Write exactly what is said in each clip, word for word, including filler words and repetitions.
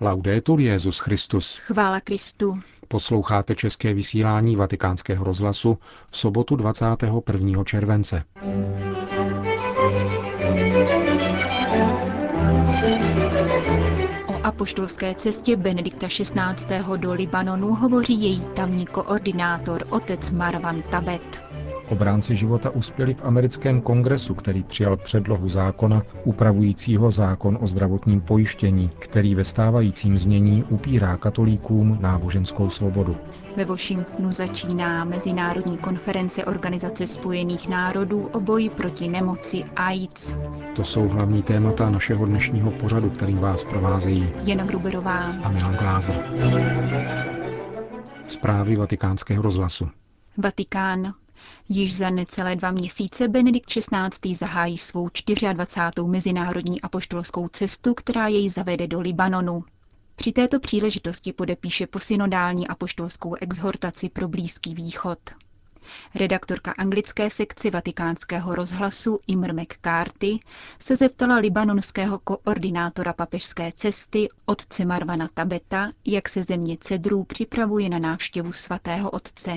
Laudetur Jesus Christus. Chvála Kristu. Posloucháte české vysílání Vatikánského rozhlasu v sobotu dvacátého prvního července. O apoštolské cestě Benedikta šestnáctého. do Libanonu hovoří její tamní koordinátor otec Marwan Tabet. Obránci života uspěli v americkém kongresu, který přijal předlohu zákona upravujícího zákon o zdravotním pojištění, který ve stávajícím znění upírá katolíkům náboženskou svobodu. Ve Washingtonu začíná mezinárodní konference Organizace spojených národů o boji proti nemoci AIDS. To jsou hlavní témata našeho dnešního pořadu, kterým vás provázejí Jana Gruberová a Milan Glázer. Zprávy Vatikánského rozhlasu. Vatikán. Již za necelé dva měsíce Benedikt šestnáctý. Zahájí svou dvacátou čtvrtou mezinárodní apoštolskou cestu, která jej zavede do Libanonu. Při této příležitosti podepíše posynodální apoštolskou exhortaci pro Blízký východ. Redaktorka anglické sekce Vatikánského rozhlasu Imr McCarty se zeptala libanonského koordinátora papežské cesty otce Marwana Tabeta, jak se země cedrů připravuje na návštěvu svatého otce.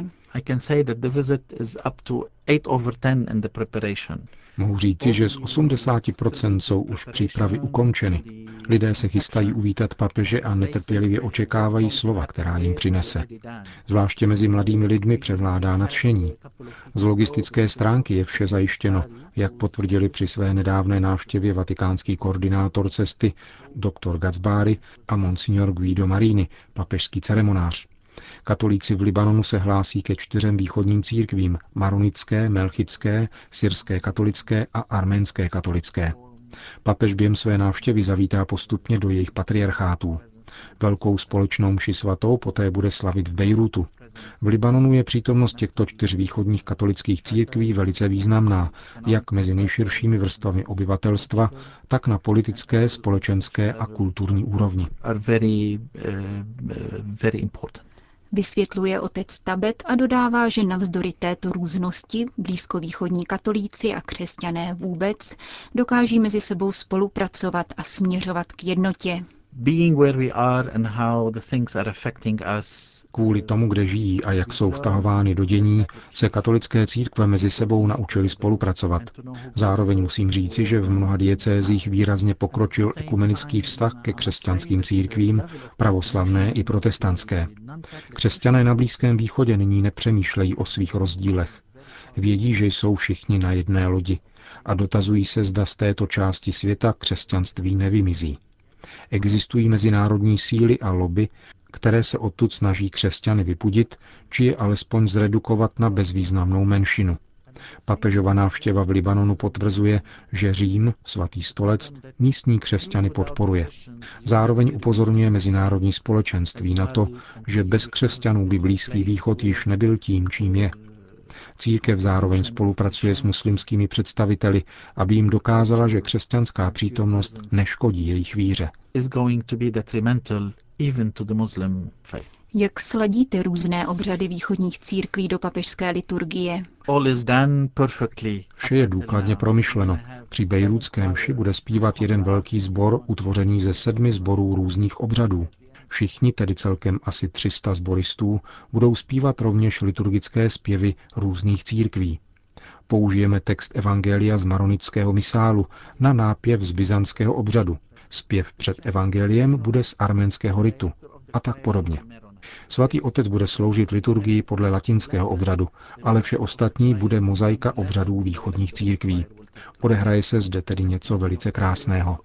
Mohu říci, že z osmdesáti procent jsou už přípravy ukončeny. Lidé se chystají uvítat papeže a netrpělivě očekávají slova, která jim přinese. Zvláště mezi mladými lidmi převládá nadšení. Z logistické stránky je vše zajištěno, jak potvrdili při své nedávné návštěvě vatikánský koordinátor cesty doktor Gatsbari a monsignor Guido Marini, papežský ceremonář. Katolíci v Libanonu se hlásí ke čtyřem východním církvím – maronitské, melchitské, syrské katolické a arménské katolické. Papež během své návštěvy zavítá postupně do jejich patriarchátů. Velkou společnou mši svatou poté bude slavit v Bejrutu. V Libanonu je přítomnost těchto čtyř východních katolických církví velice významná, jak mezi nejširšími vrstvami obyvatelstva, tak na politické, společenské a kulturní úrovni. Vysvětluje otec Tabet a dodává, že navzdory této různosti blízkovýchodní katolíci a křesťané vůbec dokáží mezi sebou spolupracovat a směřovat k jednotě. Kvůli tomu, kde žijí a jak jsou vtahovány do dění, se katolické církve mezi sebou naučily spolupracovat. Zároveň musím říci, že v mnoha diecézích výrazně pokročil ekumenický vztah ke křesťanským církvím, pravoslavné i protestantské. Křesťané na Blízkém východě nyní nepřemýšlejí o svých rozdílech. Vědí, že jsou všichni na jedné lodi a dotazují se, zda z této části světa křesťanství nevymizí. Existují mezinárodní síly a lobby, které se odtud snaží křesťany vypudit, či je alespoň zredukovat na bezvýznamnou menšinu. Papežova návštěva v Libanonu potvrzuje, že Řím, svatý stolec, místní křesťany podporuje. Zároveň upozorňuje mezinárodní společenství na to, že bez křesťanů by Blízký východ již nebyl tím, čím je. Církev zároveň spolupracuje s muslimskými představiteli, aby jim dokázala, že křesťanská přítomnost neškodí jejich víře. Jak sladíte různé obřady východních církví do papežské liturgie? Vše je důkladně promyšleno. Při bejrútské mši bude zpívat jeden velký sbor utvořený ze sedmi sborů různých obřadů. Všichni, tedy celkem asi tři sta sboristů, budou zpívat rovněž liturgické zpěvy různých církví. Použijeme text Evangelia z maronického misálu na nápěv z byzantského obřadu. Zpěv před Evangeliem bude z arménského ritu a tak podobně. Svatý otec bude sloužit liturgii podle latinského obřadu, ale vše ostatní bude mozaika obřadů východních církví. Odehraje se zde tedy něco velice krásného.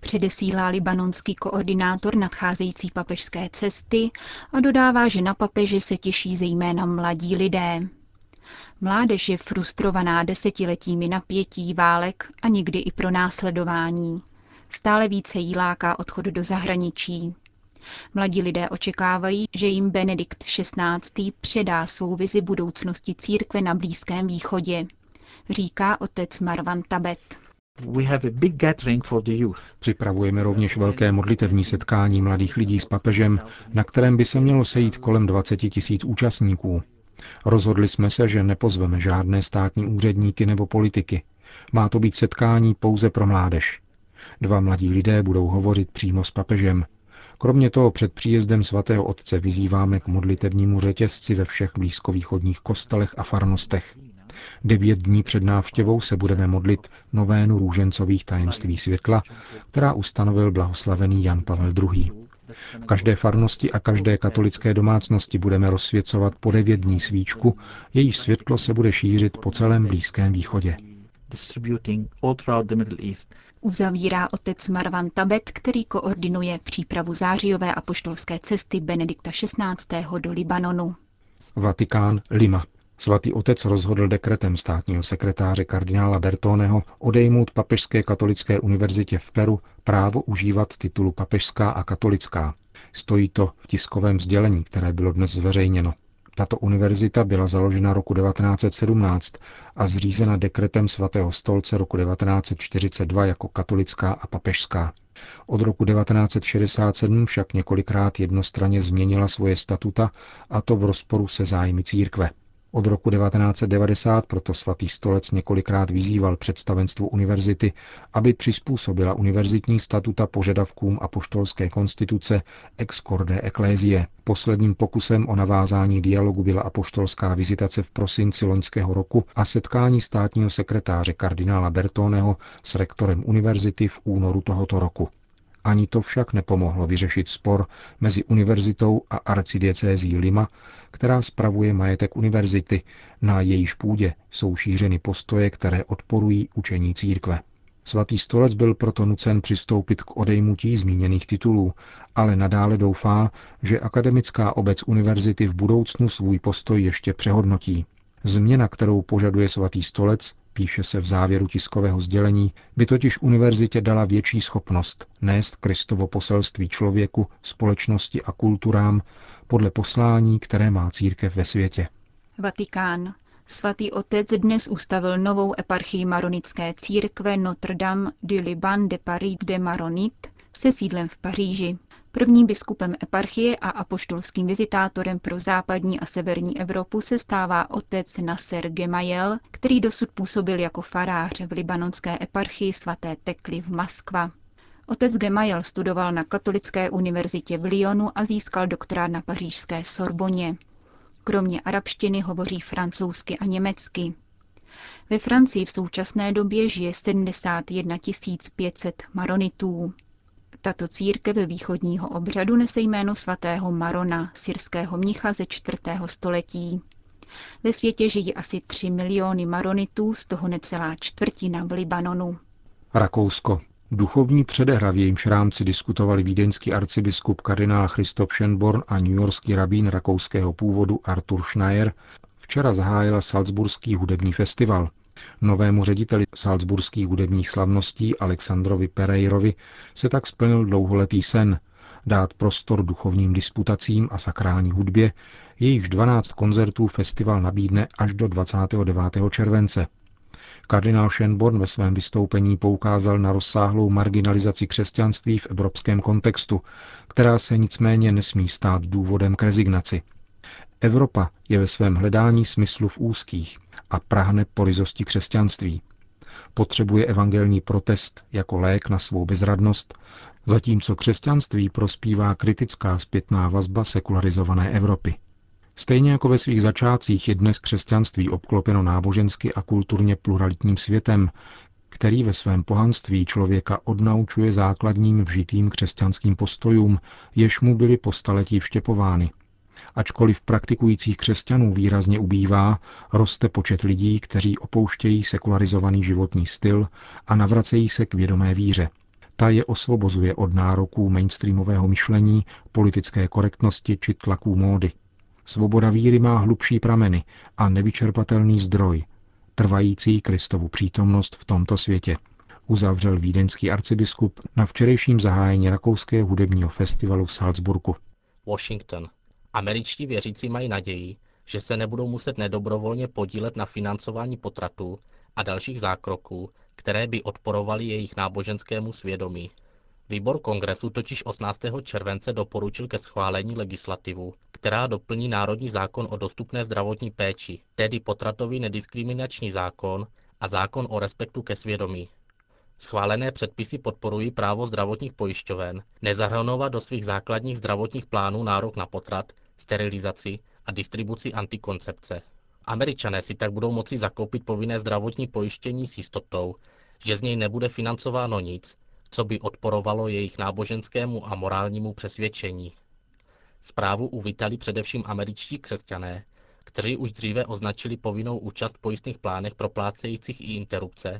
Předesílá libanonský koordinátor nadcházející papežské cesty a dodává, že na papeže se těší zejména mladí lidé. Mládež je frustrovaná desetiletími napětí, válek a někdy i pronásledování. Stále více jí láká odchod do zahraničí. Mladí lidé očekávají, že jim Benedikt šestnáctý. Předá svou vizi budoucnosti církve na Blízkém východě, říká otec Marwan Tabet. Připravujeme rovněž velké modlitevní setkání mladých lidí s papežem, na kterém by se mělo sejít kolem dvaceti tisíc účastníků. Rozhodli jsme se, že nepozveme žádné státní úředníky nebo politiky. Má to být setkání pouze pro mládež. Dva mladí lidé budou hovořit přímo s papežem. Kromě toho před příjezdem svatého otce vyzýváme k modlitevnímu řetězci ve všech blízkovýchodních kostelech a farnostech. Devět dní před návštěvou se budeme modlit novénu růžencových tajemství světla, která ustanovil blahoslavený Jan Pavel druhý. V každé farnosti a každé katolické domácnosti budeme rozsvěcovat po devět dní svíčku, jejíž světlo se bude šířit po celém Blízkém východě. Uzavírá otec Marwan Tabet, který koordinuje přípravu zářijové apoštolské cesty Benedikta šestnáctého. do Libanonu. Vatikán, Lima. Svatý otec rozhodl dekretem státního sekretáře kardinála Bertoneho odejmout Papežské katolické univerzitě v Peru právo užívat titulu papežská a katolická. Stojí to v tiskovém sdělení, které bylo dnes zveřejněno. Tato univerzita byla založena roku devatenáct set sedmnáct a zřízena dekretem svatého stolce roku devatenáct set čtyřicet dva jako katolická a papežská. Od roku devatenáct set šedesát sedm však několikrát jednostranně změnila svoje statuta, a to v rozporu se zájmy církve. Od roku devatenáct set devadesát proto svatý stolec několikrát vyzýval představenstvo univerzity, aby přizpůsobila univerzitní statuta požadavkům apoštolské konstituce Ex Corde Ecclesiae. Posledním pokusem o navázání dialogu byla apoštolská vizitace v prosinci loňského roku a setkání státního sekretáře kardinála Bertoneho s rektorem univerzity v únoru tohoto roku. Ani to však nepomohlo vyřešit spor mezi univerzitou a arcidiecézí Lima, která spravuje majetek univerzity, na jejíž půdě jsou šířeny postoje, které odporují učení církve. Svatý stolec byl proto nucen přistoupit k odejmutí zmíněných titulů, ale nadále doufá, že akademická obec univerzity v budoucnu svůj postoj ještě přehodnotí. Změna, kterou požaduje svatý stolec, píše se v závěru tiskového sdělení, by totiž univerzitě dala větší schopnost nést Kristovo poselství člověku, společnosti a kulturám podle poslání, které má církev ve světě. Vatikán. Svatý otec dnes ustavil novou eparchii maronické církve Notre Dame du Liban de Paris de Maronit se sídlem v Paříži. Prvním biskupem eparchie a apoštolským vizitátorem pro západní a severní Evropu se stává otec Nasr Gemayel, který dosud působil jako farář v libanonské eparchii svaté Tekly v Moskva. Otec Gemayel studoval na katolické univerzitě v Lyonu a získal doktorát na pařížské Sorboně. Kromě arabštiny hovoří francouzsky a německy. Ve Francii v současné době žije sedmdesát jedna tisíc pět set maronitů. Tato církev východního obřadu nese jméno svatého Marona, syrského mnicha ze čtvrtého století. Ve světě žijí asi tři miliony maronitů, z toho necelá čtvrtina v Libanonu. Rakousko. Duchovní předehra, v jejímž rámci diskutovali vídeňský arcibiskup kardinál Christoph Schönborn a newyorský rabín rakouského původu Arthur Schneier, včera zahájila Salzburský hudební festival. Novému řediteli salzburských hudebních slavností Alexandrovi Pereirovi se tak splnil dlouholetý sen dát prostor duchovním disputacím a sakrální hudbě, jejichž dvanáct koncertů festival nabídne až do dvacátého devátého července. Kardinál Schönborn ve svém vystoupení poukázal na rozsáhlou marginalizaci křesťanství v evropském kontextu, která se nicméně nesmí stát důvodem k rezignaci. Evropa je ve svém hledání smyslu v úzkých a prahne po ryzosti křesťanství. Potřebuje evangelní protest jako lék na svou bezradnost, zatímco křesťanství prospívá kritická zpětná vazba sekularizované Evropy. Stejně jako ve svých začátcích je dnes křesťanství obklopeno nábožensky a kulturně pluralitním světem, který ve svém pohanství člověka odnaučuje základním vžitým křesťanským postojům, jež mu byly po staletí vštěpovány. Ačkoliv praktikujících křesťanů výrazně ubývá, roste počet lidí, kteří opouštějí sekularizovaný životní styl a navracejí se k vědomé víře. Ta je osvobozuje od nároků mainstreamového myšlení, politické korektnosti či tlaků módy. Svoboda víry má hlubší prameny a nevyčerpatelný zdroj, trvající Kristovu přítomnost v tomto světě, uzavřel vídeňský arcibiskup na včerejším zahájení rakouského hudebního festivalu v Salzburgu. Washington. Američtí věřící mají naději, že se nebudou muset nedobrovolně podílet na financování potratů a dalších zákroků, které by odporovaly jejich náboženskému svědomí. Výbor kongresu totiž osmnáctého července doporučil ke schválení legislativu, která doplní národní zákon o dostupné zdravotní péči, tedy potratový nediskriminační zákon a zákon o respektu ke svědomí. Schválené předpisy podporují právo zdravotních pojišťoven nezahrnovat do svých základních zdravotních plánů nárok na potrat, sterilizaci a distribuci antikoncepce. Američané si tak budou moci zakoupit povinné zdravotní pojištění s jistotou, že z něj nebude financováno nic, co by odporovalo jejich náboženskému a morálnímu přesvědčení. Zprávu uvítali především američtí křesťané, kteří už dříve označili povinnou účast v pojistných plánech proplácejících i interrupce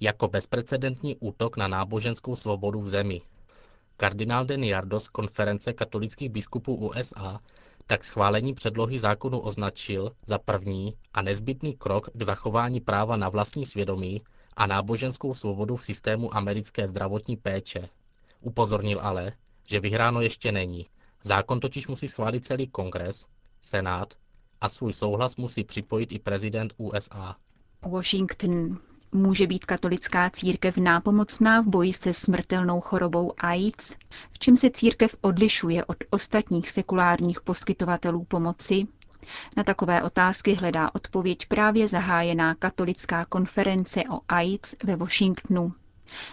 jako bezprecedentní útok na náboženskou svobodu v zemi. Kardinál DiNardo z konference katolických biskupů U S A tak schválení předlohy zákonu označil za první a nezbytný krok k zachování práva na vlastní svědomí a náboženskou svobodu v systému americké zdravotní péče. Upozornil ale, že vyhráno ještě není. Zákon totiž musí schválit celý kongres, senát a svůj souhlas musí připojit i prezident U S A. Washington. Může být katolická církev nápomocná v boji se smrtelnou chorobou AIDS, v čem se církev odlišuje od ostatních sekulárních poskytovatelů pomoci? Na takové otázky hledá odpověď právě zahájená katolická konference o AIDS ve Washingtonu.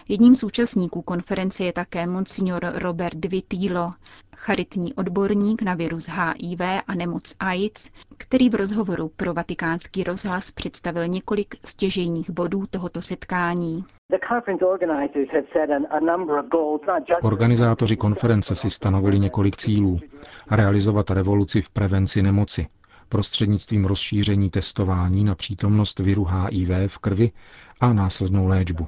Jedním z účastníků konference je také monsignor Robert Vitilo, charitní odborník na virus H I V a nemoc AIDS, který v rozhovoru pro Vatikánský rozhlas představil několik stěžejních bodů tohoto setkání. Organizátoři konference si stanovili několik cílů. Realizovat revoluci v prevenci nemoci prostřednictvím rozšíření testování na přítomnost viru H I V v krvi a následnou léčbu.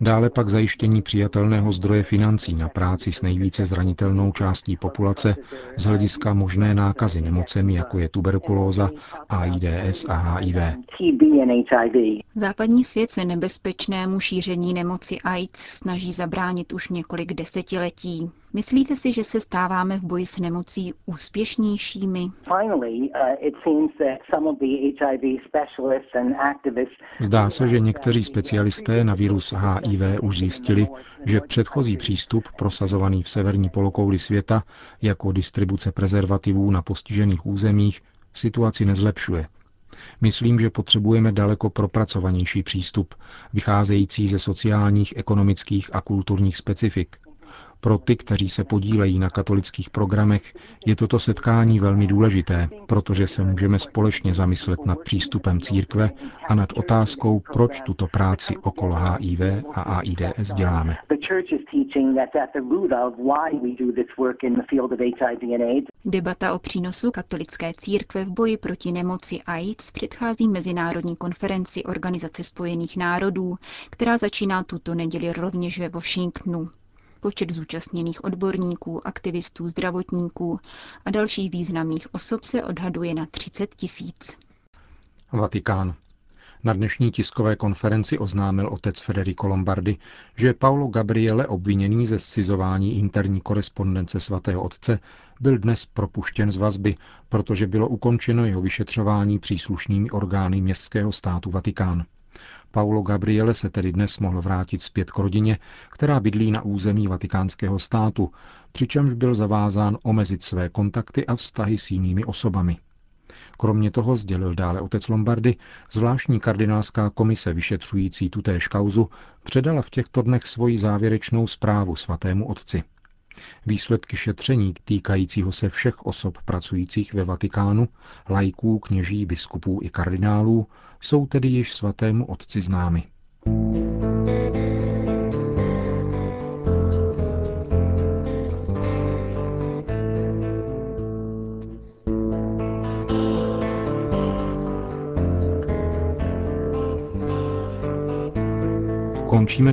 Dále pak zajištění přijatelného zdroje financí na práci s nejvíce zranitelnou částí populace z hlediska možné nákazy nemocemi, jako je tuberkulóza, AIDS a H I V. Západní svět se nebezpečnému šíření nemoci AIDS snaží zabránit už několik desetiletí. Myslíte si, že se stáváme v boji s nemocí úspěšnějšími? Zdá se, že někteří specialisté na virus H I V už zjistili, že předchozí přístup prosazovaný v severní polokouli světa jako distribuce prezervativů na postižených územích situaci nezlepšuje. Myslím, že potřebujeme daleko propracovanější přístup, vycházející ze sociálních, ekonomických a kulturních specifik. Pro ty, kteří se podílejí na katolických programech, je toto setkání velmi důležité, protože se můžeme společně zamyslet nad přístupem církve a nad otázkou, proč tuto práci okolo H I V a AIDS děláme. Debata o přínosu katolické církve v boji proti nemoci AIDS předchází mezinárodní konferenci Organizace spojených národů, která začíná tuto neděli rovněž ve Washingtonu. Počet zúčastněných odborníků, aktivistů, zdravotníků a dalších významných osob se odhaduje na třicet tisíc. Vatikán. Na dnešní tiskové konferenci oznámil otec Federico Lombardi, že Paolo Gabriele, obviněný ze scizování interní korespondence svatého otce, byl dnes propuštěn z vazby, protože bylo ukončeno jeho vyšetřování příslušnými orgány městského státu Vatikán. Paolo Gabriele se tedy dnes mohl vrátit zpět k rodině, která bydlí na území Vatikánského státu, přičemž byl zavázán omezit své kontakty a vztahy s jinými osobami. Kromě toho, sdělil dále otec Lombardi, zvláštní kardinálská komise vyšetřující tutéž kauzu předala v těchto dnech svoji závěrečnou zprávu svatému otci. Výsledky šetření týkajícího se všech osob pracujících ve Vatikánu, laiků, kněží, biskupů i kardinálů, jsou tedy již svatému otci známy. Končíme